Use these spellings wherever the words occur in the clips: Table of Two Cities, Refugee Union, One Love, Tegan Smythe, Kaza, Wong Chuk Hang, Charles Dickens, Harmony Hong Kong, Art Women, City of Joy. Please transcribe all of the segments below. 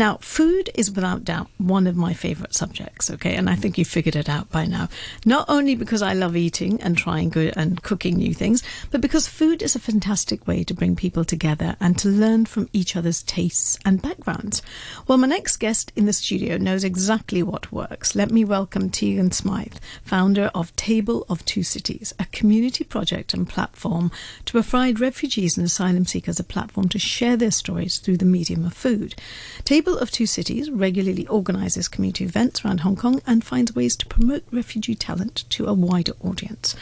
Now, food is without doubt one of my favorite subjects, okay? And I think you figured it out by now. Not only because I love eating and trying good and cooking new things, but because food is a fantastic way to bring people together and to learn from each other's tastes and backgrounds. Well, my next guest in the studio knows exactly what works. Let me welcome Tegan Smythe, founder of Table of Two Cities, a community project and platform to provide refugees and asylum seekers a platform to share their stories through the medium of food. Table of Two Cities regularly organises community events around Hong Kong and finds ways to promote refugee talent to a wider audience.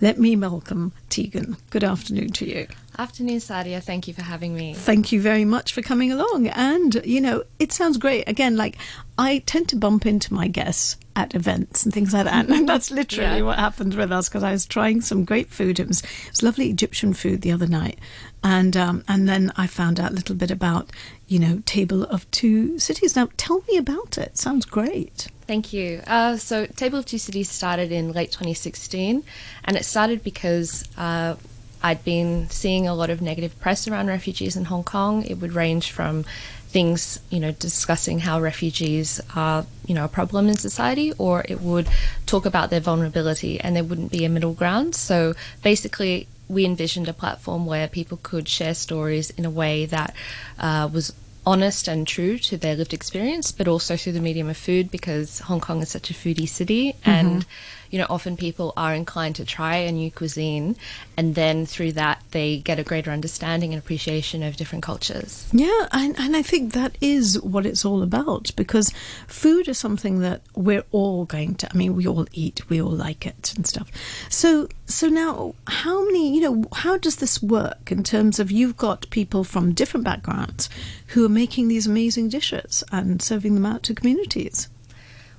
Let me welcome Tegan. Good afternoon to you. Afternoon, Sadia. Thank you for having me. Thank you very much for coming along. And, you know, it sounds great. Again, like, I tend to bump into my guests at events and things like that. And that's literally what happens with us, because I was trying some great food. It was lovely Egyptian food the other night. And then I found out a little bit about, you know, Table of Two Cities. Now, tell me about it. Sounds great. Thank you. So Table of Two Cities started in late 2016, and it started because I'd been seeing a lot of negative press around refugees in Hong Kong. It would range from things, you know, discussing how refugees are, you know, a problem in society, or it would talk about their vulnerability, and there wouldn't be a middle ground. So basically, we envisioned a platform where people could share stories in a way that was honest and true to their lived experience, but also through the medium of food, because Hong Kong is such a foodie city, and you know, often people are inclined to try a new cuisine, and then through that they get a greater understanding and appreciation of different cultures. Yeah, and I think that is what it's all about, because food is something that we're all going to, I mean, we all eat, we all like it and stuff. So now, how many, you know, how does this work in terms of, you've got people from different backgrounds who are making these amazing dishes and serving them out to communities?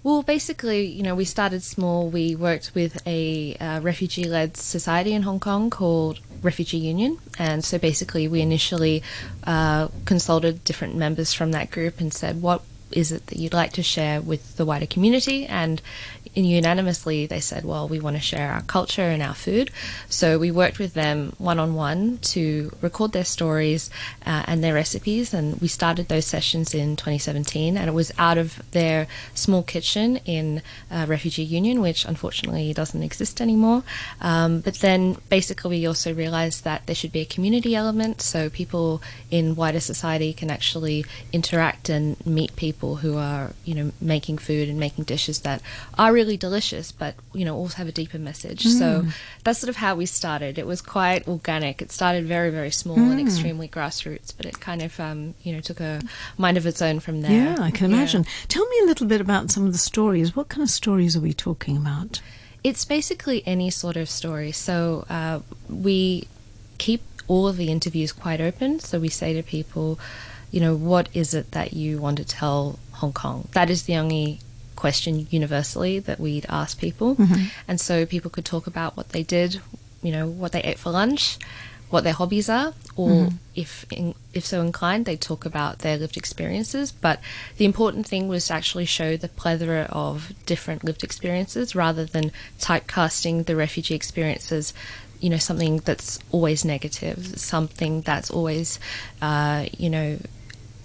Well, basically, you know, we started small. We worked with a refugee-led society in Hong Kong called Refugee Union. And so basically we initially consulted different members from that group and said, what is it that you'd like to share with the wider community? And unanimously they said, well, we want to share our culture and our food. So we worked with them one-on-one to record their stories and their recipes, and we started those sessions in 2017, and it was out of their small kitchen in Refugee Union, which unfortunately doesn't exist anymore. But then basically we also realized that there should be a community element, so people in wider society can actually interact and meet people who are, you know, making food and making dishes that are really delicious, but, you know, also have a deeper message. So that's sort of how we started. It was quite organic. It started very, very small and extremely grassroots, but it kind of, you know, took a mind of its own from there. Yeah, I can imagine. Tell me a little bit about some of the stories. What kind of stories are we talking about? It's basically any sort of story. So we keep all of the interviews quite open. So we say to people, you know, what is it that you want to tell Hong Kong? That is the only question universally that we'd ask people. And so people could talk about what they did, you know, what they ate for lunch, what their hobbies are, or if so inclined, they talk about their lived experiences. But the important thing was to actually show the plethora of different lived experiences rather than typecasting the refugee experiences, you know, something that's always negative, something that's always, you know,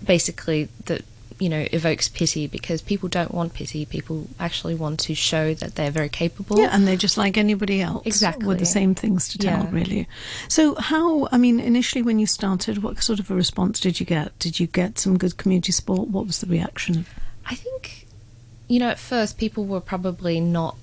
basically that, you know, evokes pity, because people don't want pity. People actually want to show that they're very capable. Yeah, and they're just like anybody else. Exactly. With the same things to tell, really. So how, I mean, initially when you started, what sort of a response did you get? Did you get some good community support? What was the reaction? I think, you know, at first people were probably not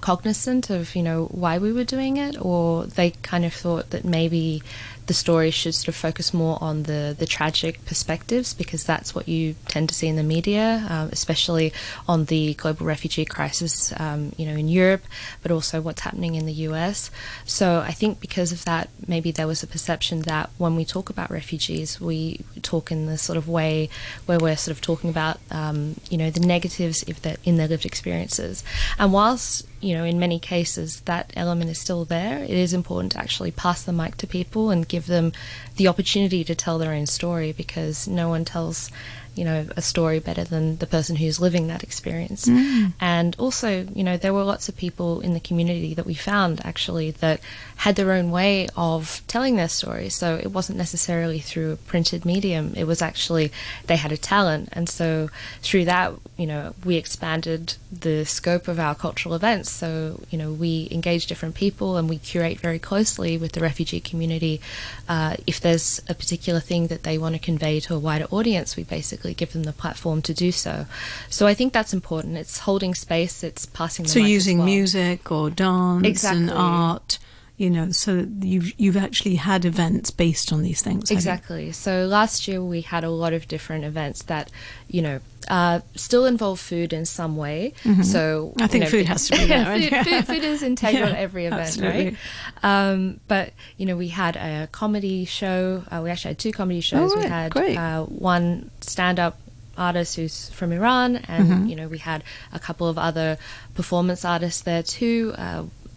cognizant of, you know, why we were doing it, or they kind of thought that maybe the story should sort of focus more on the tragic perspectives, because that's what you tend to see in the media, especially on the global refugee crisis, you know, in Europe, but also what's happening in the US. So I think because of that, maybe there was a perception that when we talk about refugees, we talk in this sort of way where we're sort of talking about, you know, the negatives if they're in their lived experiences. And whilst, you know, in many cases that element is still there, it is important to actually pass the mic to people and give them the opportunity to tell their own story, because no one tells, you know, a story better than the person who's living that experience. Mm. And also, you know, there were lots of people in the community that we found actually that had their own way of telling their story. So it wasn't necessarily through a printed medium. It was actually, they had a talent. And so through that, you know, we expanded the scope of our cultural events. So, you know, we engage different people and we curate very closely with the refugee community. If there's a particular thing that they want to convey to a wider audience, we basically give them the platform to do so. So I think that's important. It's holding space, it's passing the mic as well. So using music or dance and art, you know, so you've actually had events based on these things. Exactly. So last year we had a lot of different events that, you know, still involve food in some way. Mm-hmm. So I think, you know, food has to be there. Right? food is integral to every event, absolutely. Right? But, you know, we had a comedy show. We actually had two comedy shows. Right, we had one stand-up artist who's from Iran, and, mm-hmm. you know, we had a couple of other performance artists there too.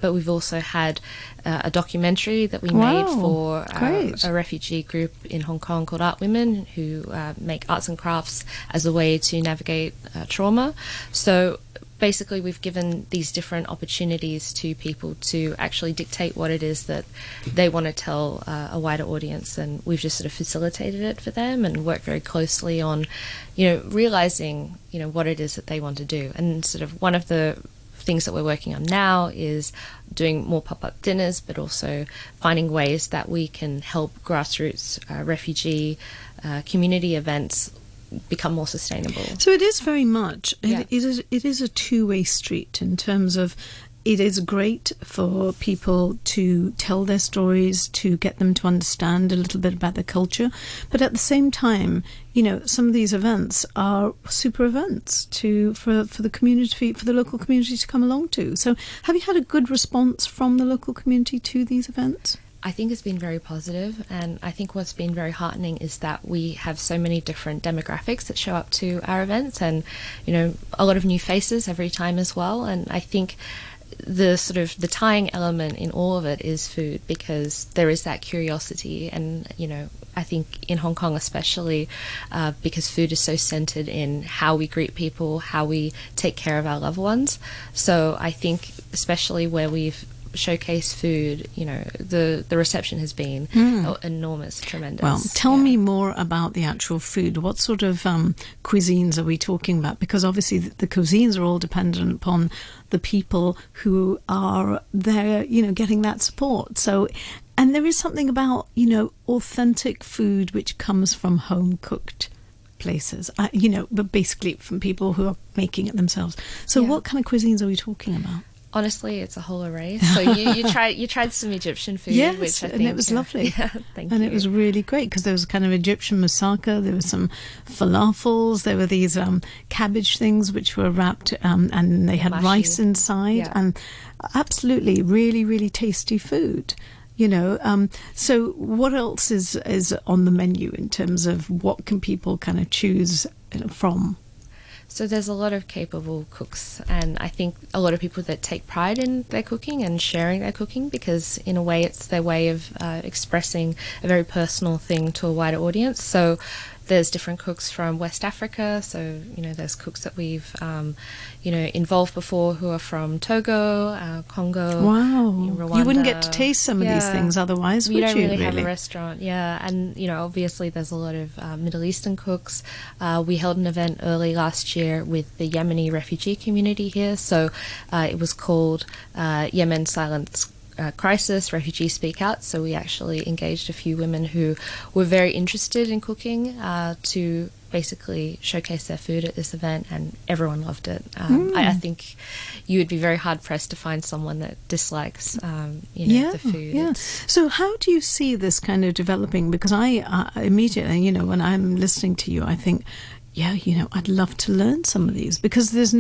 But we've also had a documentary that we made for a refugee group in Hong Kong called Art Women, who make arts and crafts as a way to navigate trauma. So basically we've given these different opportunities to people to actually dictate what it is that they want to tell a wider audience, and we've just sort of facilitated it for them and worked very closely on, you know, realizing, you know, what it is that they want to do. And sort of one of the things that we're working on now is doing more pop-up dinners, but also finding ways that we can help grassroots refugee community events become more sustainable. So it is very much, it is a two-way street in terms of it is great for people to tell their stories, to get them to understand a little bit about the culture. But at the same time, you know, some of these events are super events for the community, for the local community to come along to. So have you had a good response from the local community to these events? I think it's been very positive, and I think what's been very heartening is that we have so many different demographics that show up to our events, and, you know, a lot of new faces every time as well. And I think the sort of the tying element in all of it is food, because there is that curiosity. And, you know, I think in Hong Kong especially, because food is so centered in how we greet people, how we take care of our loved ones. So I think especially where we've showcased food, you know, the reception has been enormous, tremendous. Well, tell me more about the actual food. What sort of cuisines are we talking about? Because obviously the cuisines are all dependent upon the people who are there, you know, getting that support. So, and there is something about, you know, authentic food which comes from home cooked places, you know, but basically from people who are making it themselves. So what kind of cuisines are we talking about? Honestly, it's a whole array. So you tried some Egyptian food, which I think, and it was lovely. Yeah, thank you. And it was really great because there was kind of Egyptian moussaka. There were some falafels. There were these cabbage things which were wrapped, and they had rice inside, and absolutely really, really tasty food. You know, so what else is on the menu in terms of what can people kind of choose from? So there's a lot of capable cooks, and I think a lot of people that take pride in their cooking and sharing their cooking, because in a way it's their way of expressing a very personal thing to a wider audience. So there's different cooks from West Africa. So, you know, there's cooks that we've, you know, involved before who are from Togo, Congo, Rwanda. You wouldn't get to taste some of these things otherwise, would you? We don't really have a restaurant, And, you know, obviously there's a lot of Middle Eastern cooks. We held an event early last year with the Yemeni refugee community here. So it was called Yemen Silence Crisis Refugee Speak Out. So we actually engaged a few women who were very interested in cooking to basically showcase their food at this event, and everyone loved it. I think you would be very hard pressed to find someone that dislikes the food. Yeah. So how do you see this kind of developing? Because I immediately, you know, when I'm listening to you, I think, you know, I'd love to learn some of these, because there's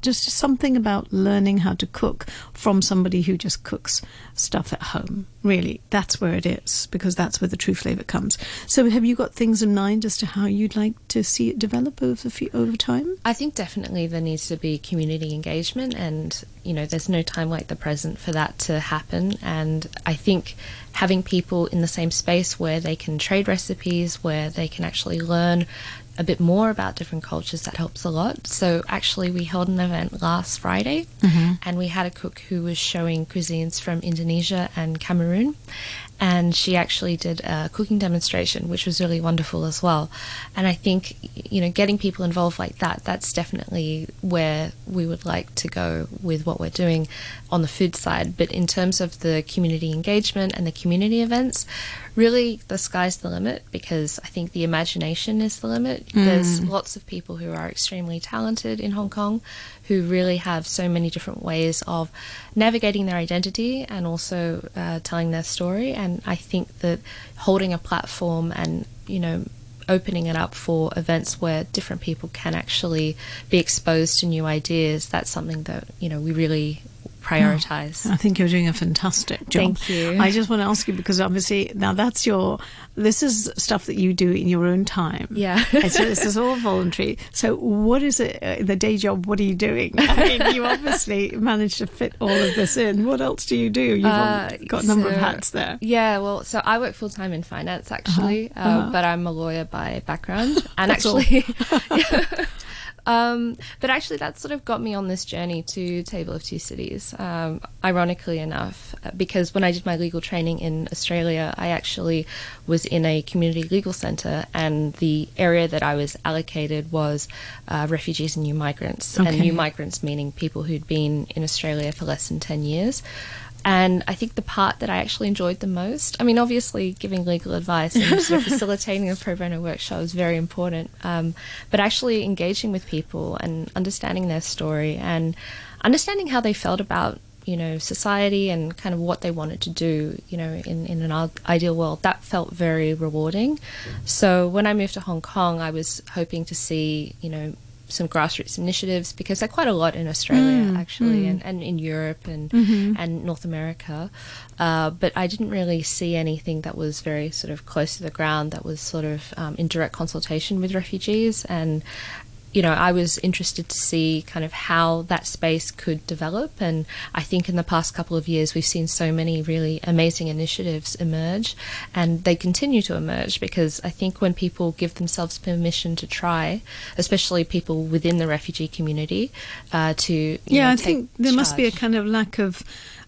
just something about learning how to cook from somebody who just cooks stuff at home. Really, that's where it is, because that's where the true flavour comes. So have you got things in mind as to how you'd like to see it develop over time? I think definitely there needs to be community engagement, and, you know, there's no time like the present for that to happen. And I think having people in the same space where they can trade recipes, where they can actually learn a bit more about different cultures, that helps a lot. So actually we held an event last Friday, mm-hmm. and we had a cook who was showing cuisines from Indonesia and Cameroon, and she actually did a cooking demonstration, which was really wonderful as well. And I think, you know, getting people involved like that, that's definitely where we would like to go with what we're doing on the food side. But in terms of the community engagement and the community events, really the sky's the limit, because I think the imagination is the limit. There's lots of people who are extremely talented in Hong Kong who really have so many different ways of navigating their identity and also telling their story. And I think that holding a platform and, you know, opening it up for events where different people can actually be exposed to new ideas, that's something that, you know, we really prioritize. I think you're doing a fantastic job. Thank you. I just want to ask you, because obviously now this is stuff that you do in your own time. Yeah. This is all voluntary. So what is it, the day job, what are you doing? I mean, you obviously managed to fit all of this in. What else do you do? You've got a number of hats there. Yeah, well, so I work full-time in finance, actually, but I'm a lawyer by background. And actually... but actually that sort of got me on this journey to Table of Two Cities, ironically enough, because when I did my legal training in Australia, I actually was in a community legal centre, and the area that I was allocated was refugees and new migrants, okay. and new migrants meaning people who'd been in Australia for less than 10 years. And I think the part that I actually enjoyed the most, I mean, obviously giving legal advice and sort of facilitating the pro bono workshop is very important, but actually engaging with people and understanding their story and understanding how they felt about, you know, society and kind of what they wanted to do, you know, in an ideal world, that felt very rewarding. So when I moved to Hong Kong, I was hoping to see, you know, some grassroots initiatives, because they're quite a lot in Australia actually, and in Europe and and North America, but I didn't really see anything that was very sort of close to the ground, that was sort of in direct consultation with refugees. And you know, I was interested to see kind of how that space could develop, and I think in the past couple of years we've seen so many really amazing initiatives emerge, and they continue to emerge, because I think when people give themselves permission to try, especially people within the refugee community, to I think there must be a kind of lack of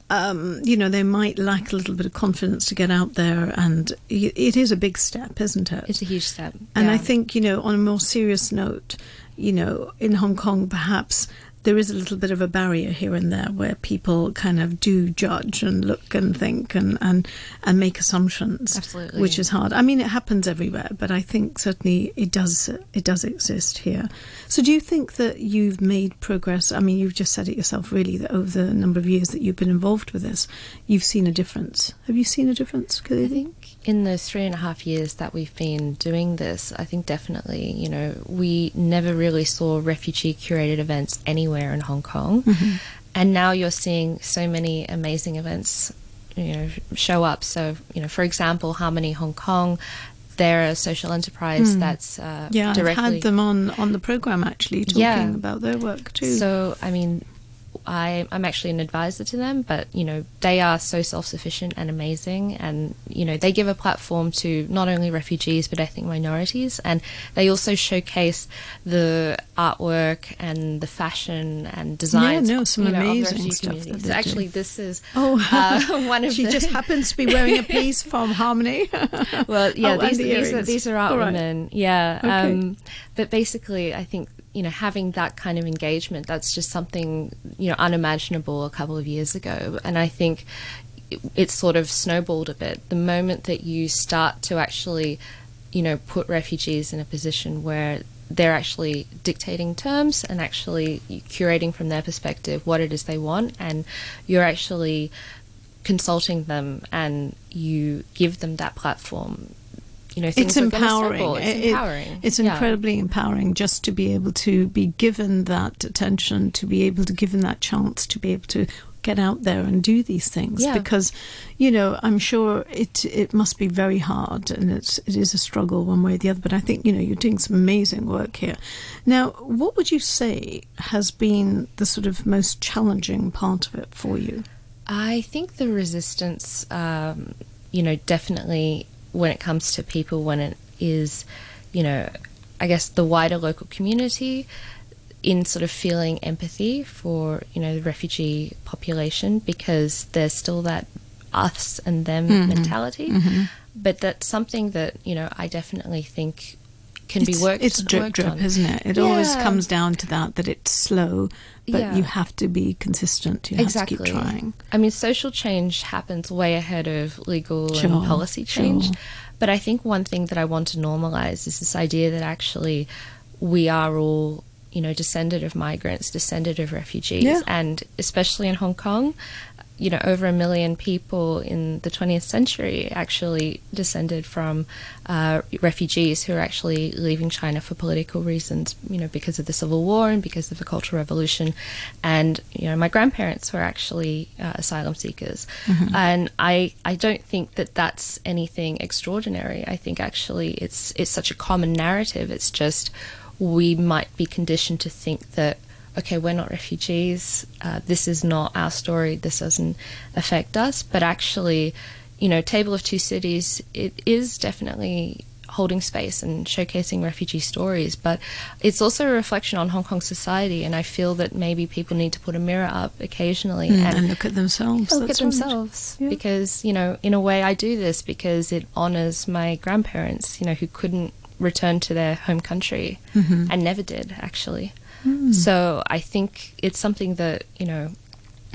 they might lack a little bit of confidence to get out there, and it is a big step, isn't it? It's a huge step. And I think, you know, on a more serious note, you know, in Hong Kong perhaps there is a little bit of a barrier here and there where people kind of do judge and look and think and make assumptions. Absolutely. Which is hard. I mean, it happens everywhere, but I think certainly it does exist here. So do you think that you've made progress? I mean, you've just said it yourself, really, that over the number of years that you've been involved with this, you've seen a difference. Have you seen a difference, Kaza? I think in those 3.5 years that we've been doing this, I think definitely, you know, we never really saw refugee-curated events anywhere in Hong Kong, and now you're seeing so many amazing events, you know, show up. So, you know, for example, Harmony Hong Kong, they're a social enterprise that's directly... I've had them on the program actually, talking about their work too. So, I mean, I'm actually an advisor to them, but, you know, they are so self-sufficient and amazing, and, you know, they give a platform to not only refugees but ethnic minorities, and they also showcase the artwork and the fashion and designs. Yeah, no, some amazing stuff. That so actually, this is one of. She just happens to be wearing a piece from Harmony. Well, yeah, these are Art Women. Right. Yeah, okay. But basically, I think, you know, having that kind of engagement, that's just something, you know, unimaginable a couple of years ago. And I think it sort of snowballed a bit. The moment that you start to actually, you know, put refugees in a position where they're actually dictating terms and actually curating from their perspective what it is they want, and you're actually consulting them and you give them that platform, you know, it's empowering. It's incredibly empowering just to be able to be given that attention, to be able to given that chance, to be able to get out there and do these things. Yeah. Because, you know, I'm sure it must be very hard, and it is a struggle one way or the other. But I think, you know, you're doing some amazing work here. Now, what would you say has been the sort of most challenging part of it for you? I think the resistance, definitely... when it comes to people, when it is, you know, I guess, the wider local community in sort of feeling empathy for, you know, the refugee population, because there's still that us and them mentality. Mm-hmm. But that's something that, you know, I definitely think can be worked on. It's drip, isn't it? It always comes down to that it's slow, but you have to be consistent. You have to keep trying. I mean, social change happens way ahead of legal and policy change. Sure. But I think one thing that I want to normalize is this idea that actually we are all, you know, descended of migrants, descended of refugees. Yeah. And especially in Hong Kong, you know, over 1 million people in the 20th century actually descended from refugees who are actually leaving China for political reasons, you know, because of the Civil War and because of the Cultural Revolution. And, you know, my grandparents were actually asylum seekers. Mm-hmm. And I don't think that that's anything extraordinary. I think actually it's such a common narrative. It's just we might be conditioned to think that, okay, we're not refugees, this is not our story, this doesn't affect us. But actually, you know, Table of Two Cities, it is definitely holding space and showcasing refugee stories, but it's also a reflection on Hong Kong society, and I feel that maybe people need to put a mirror up occasionally and look at themselves. Look at themselves, yeah. Because, you know, in a way I do this because it honours my grandparents, you know, who couldn't return to their home country and never did, actually. So I think it's something that, you know,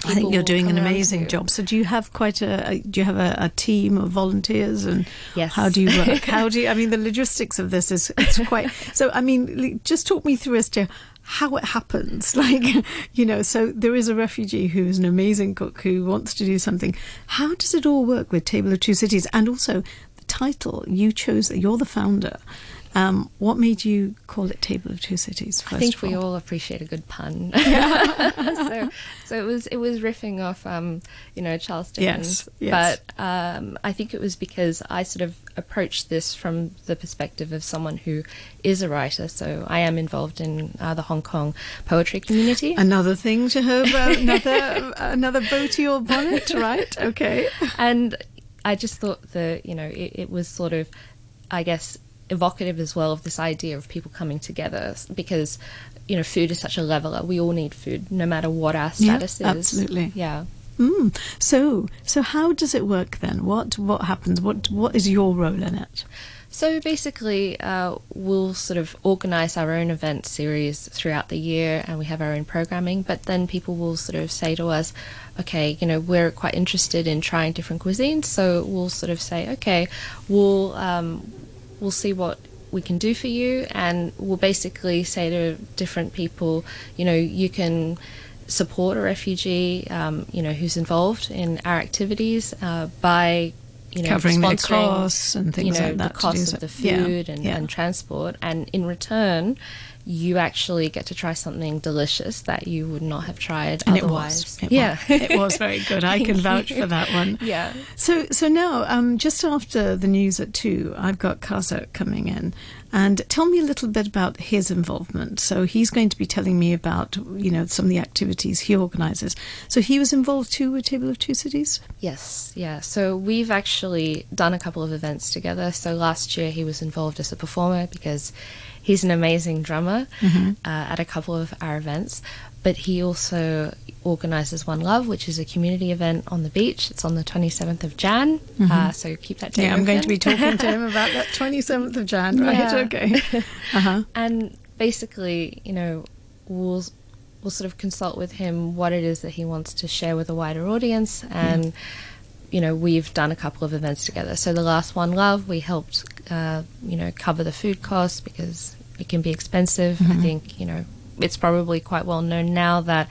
I think you're doing an amazing job. So do you have quite a team of volunteers, and how do you work? I mean, the logistics of this is quite. So I mean, just talk me through as to how it happens. Like, you know, so there is a refugee who's an amazing cook who wants to do something. How does it all work with Table of Two Cities? And also the title you chose, that you're the founder. What made you call it Table of Two Cities? I think we all appreciate a good pun. So it was riffing off, you know, Charles Dickens. Yes. But I think it was because I sort of approached this from the perspective of someone who is a writer. So I am involved in the Hong Kong poetry community. Another thing to her about, another bow to your bonnet, right? Okay. And I just thought that, you know, it was sort of, I guess, evocative as well of this idea of people coming together, because, you know, food is such a leveler. We all need food, no matter what our status is. Absolutely. Yeah. So how does it work then? What happens? What is your role in it? So basically, we'll sort of organise our own event series throughout the year, and we have our own programming, but then people will sort of say to us, okay, you know, we're quite interested in trying different cuisines, so we'll sort of say, okay, we'll see what we can do for you, and we'll basically say to different people, you know, you can support a refugee, you know, who's involved in our activities by, you know, covering their costs and things, you know, like that, the cost of the food and transport, and in return, you actually get to try something delicious that you would not have tried and otherwise. It was very good. I can vouch for that one. Yeah. So now, just after the news at 2, I've got Kaza coming in, and tell me a little bit about his involvement. So he's going to be telling me about, you know, some of the activities he organises. So he was involved too with Table of Two Cities? Yes, yeah. So we've actually done a couple of events together. So last year he was involved as a performer because he's an amazing drummer at a couple of our events, but he also organises One Love, which is a community event on the beach. It's on the 27th of Jan, so keep that date. Yeah, I'm going to be talking to him about that 27th of Jan, right? Yeah. Okay. And basically, you know, we'll sort of consult with him what it is that he wants to share with a wider audience, and you know, we've done a couple of events together. So the last One Love, we helped, you know, cover the food costs because it can be expensive. I think, you know, it's probably quite well known now that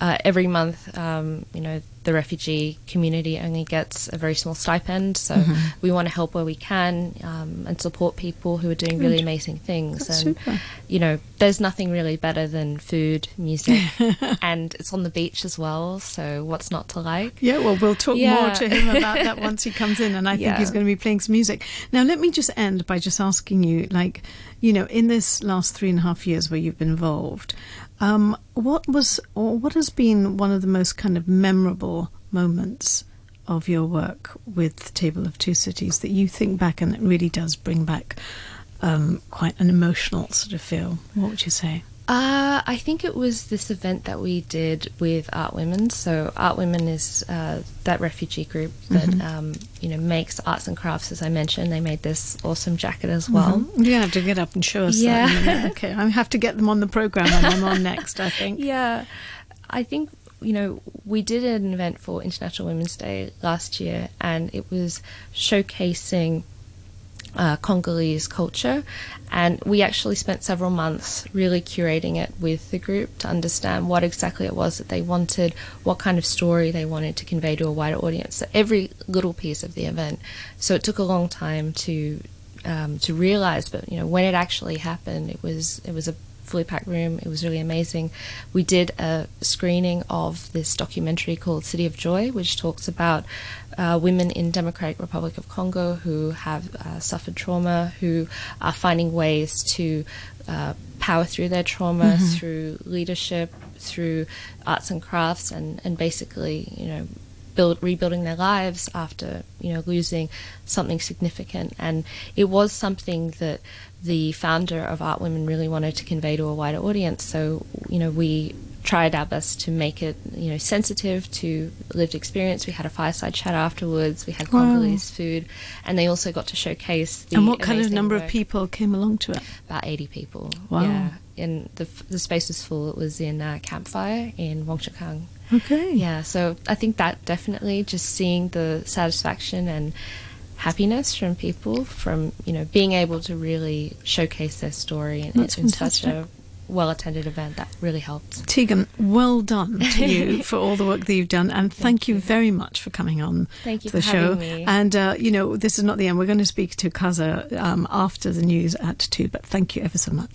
every month, you know, the refugee community only gets a very small stipend. So we want to help where we can and support people who are doing really amazing things. That's super. You know, there's nothing really better than food, music, and it's on the beach as well. So what's not to like? Yeah, well, we'll talk more to him about that once he comes in, and I think he's going to be playing some music. Now, let me just end by just asking you, like, you know, in this last 3.5 years where you've been involved, what has been one of the most kind of memorable moments of your work with Table of Two Cities that you think back and it really does bring back quite an emotional sort of feel. What would you say? I think it was this event that we did with Art Women. So Art Women is that refugee group that makes arts and crafts, as I mentioned. They made this awesome jacket as well. Mm-hmm. You're going to have to get up and show us that in a minute. Okay, I have to get them on the program when I'm on next, I think. Yeah, I think, we did an event for International Women's Day last year, and it was showcasing Congolese culture, and we actually spent several months really curating it with the group to understand what exactly it was that they wanted, what kind of story they wanted to convey to a wider audience. So every little piece of the event. So it took a long time to realize, but when it actually happened, it was a fully packed room. It was really amazing. We did a screening of this documentary called City of Joy, which talks about women in Democratic Republic of Congo who have suffered trauma, who are finding ways to power through their trauma through leadership, through arts and crafts, and basically, rebuilding their lives after, losing something significant. And it was something that the founder of Art Women really wanted to convey to a wider audience. So, we tried our best to make it, sensitive to lived experience. We had a fireside chat afterwards. We had Congolese food, and they also got to showcase the And what kind of number of people came along to it? About 80 people. Wow. Yeah. And the space was full. It was in Campfire in Wong Chuk Hang. Okay. Yeah, so I think that definitely just seeing the satisfaction and happiness from people from, being able to really showcase their story in such a well-attended event, that really helps. Tegan, well done to you for all the work that you've done, and thank you very much for coming on the show. Thank you for having me. And, this is not the end. We're going to speak to Kaza after the news at 2, but thank you ever so much.